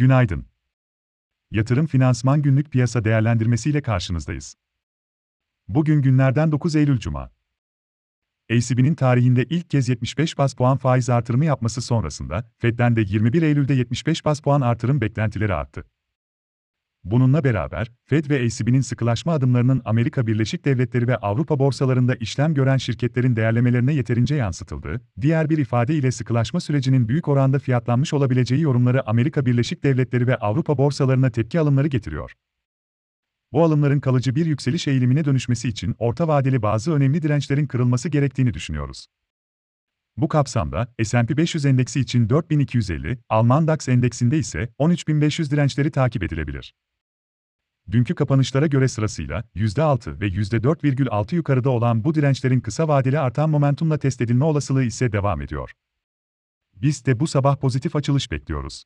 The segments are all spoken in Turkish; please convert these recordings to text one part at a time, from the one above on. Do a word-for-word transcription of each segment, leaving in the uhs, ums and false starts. Günaydın. Yatırım Finansman Günlük Piyasa Değerlendirmesi ile karşınızdayız. Bugün günlerden dokuz Eylül Cuma. E C B'nin tarihinde ilk kez yetmiş beş baz puan faiz artırımı yapması sonrasında, Fed'den de yirmi bir Eylül'de yetmiş beş baz puan artırım beklentileri arttı. Bununla beraber, Fed ve E C B'nin sıkılaşma adımlarının Amerika Birleşik Devletleri ve Avrupa borsalarında işlem gören şirketlerin değerlemelerine yeterince yansıtıldığı, diğer bir ifade ile sıkılaşma sürecinin büyük oranda fiyatlanmış olabileceği yorumları Amerika Birleşik Devletleri ve Avrupa borsalarına tepki alımları getiriyor. Bu alımların kalıcı bir yükseliş eğilimine dönüşmesi için orta vadeli bazı önemli dirençlerin kırılması gerektiğini düşünüyoruz. Bu kapsamda, S and P beş yüz endeksi için dört bin iki yüz elli, Alman Dax endeksinde ise on üç bin beş yüz dirençleri takip edilebilir. Dünkü kapanışlara göre sırasıyla yüzde altı ve yüzde dört virgül altı yukarıda olan bu dirençlerin kısa vadeli artan momentumla test edilme olasılığı ise devam ediyor. Biz de bu sabah pozitif açılış bekliyoruz.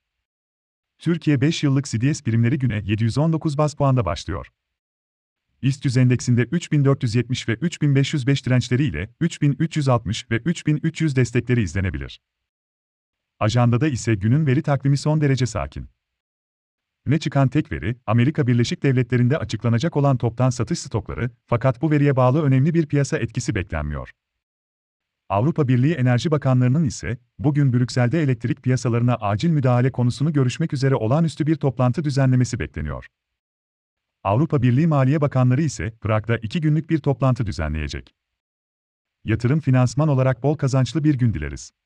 Türkiye beş yıllık C D S birimleri güne yedi yüz on dokuz baz puanda başlıyor. İSTÜZ endeksinde üç bin dört yüz yetmiş ve üç bin beş yüz beş dirençleri ile üç bin üç yüz altmış ve üç bin üç yüz destekleri izlenebilir. Ajandada ise günün veri takvimi son derece sakin. Öne çıkan tek veri, Amerika Birleşik Devletleri'nde açıklanacak olan toptan satış stokları, fakat bu veriye bağlı önemli bir piyasa etkisi beklenmiyor. Avrupa Birliği Enerji Bakanlarının ise, bugün Brüksel'de elektrik piyasalarına acil müdahale konusunu görüşmek üzere olağanüstü bir toplantı düzenlemesi bekleniyor. Avrupa Birliği Maliye Bakanları ise, Prag'da iki günlük bir toplantı düzenleyecek. Yatırım finansman olarak bol kazançlı bir gün dileriz.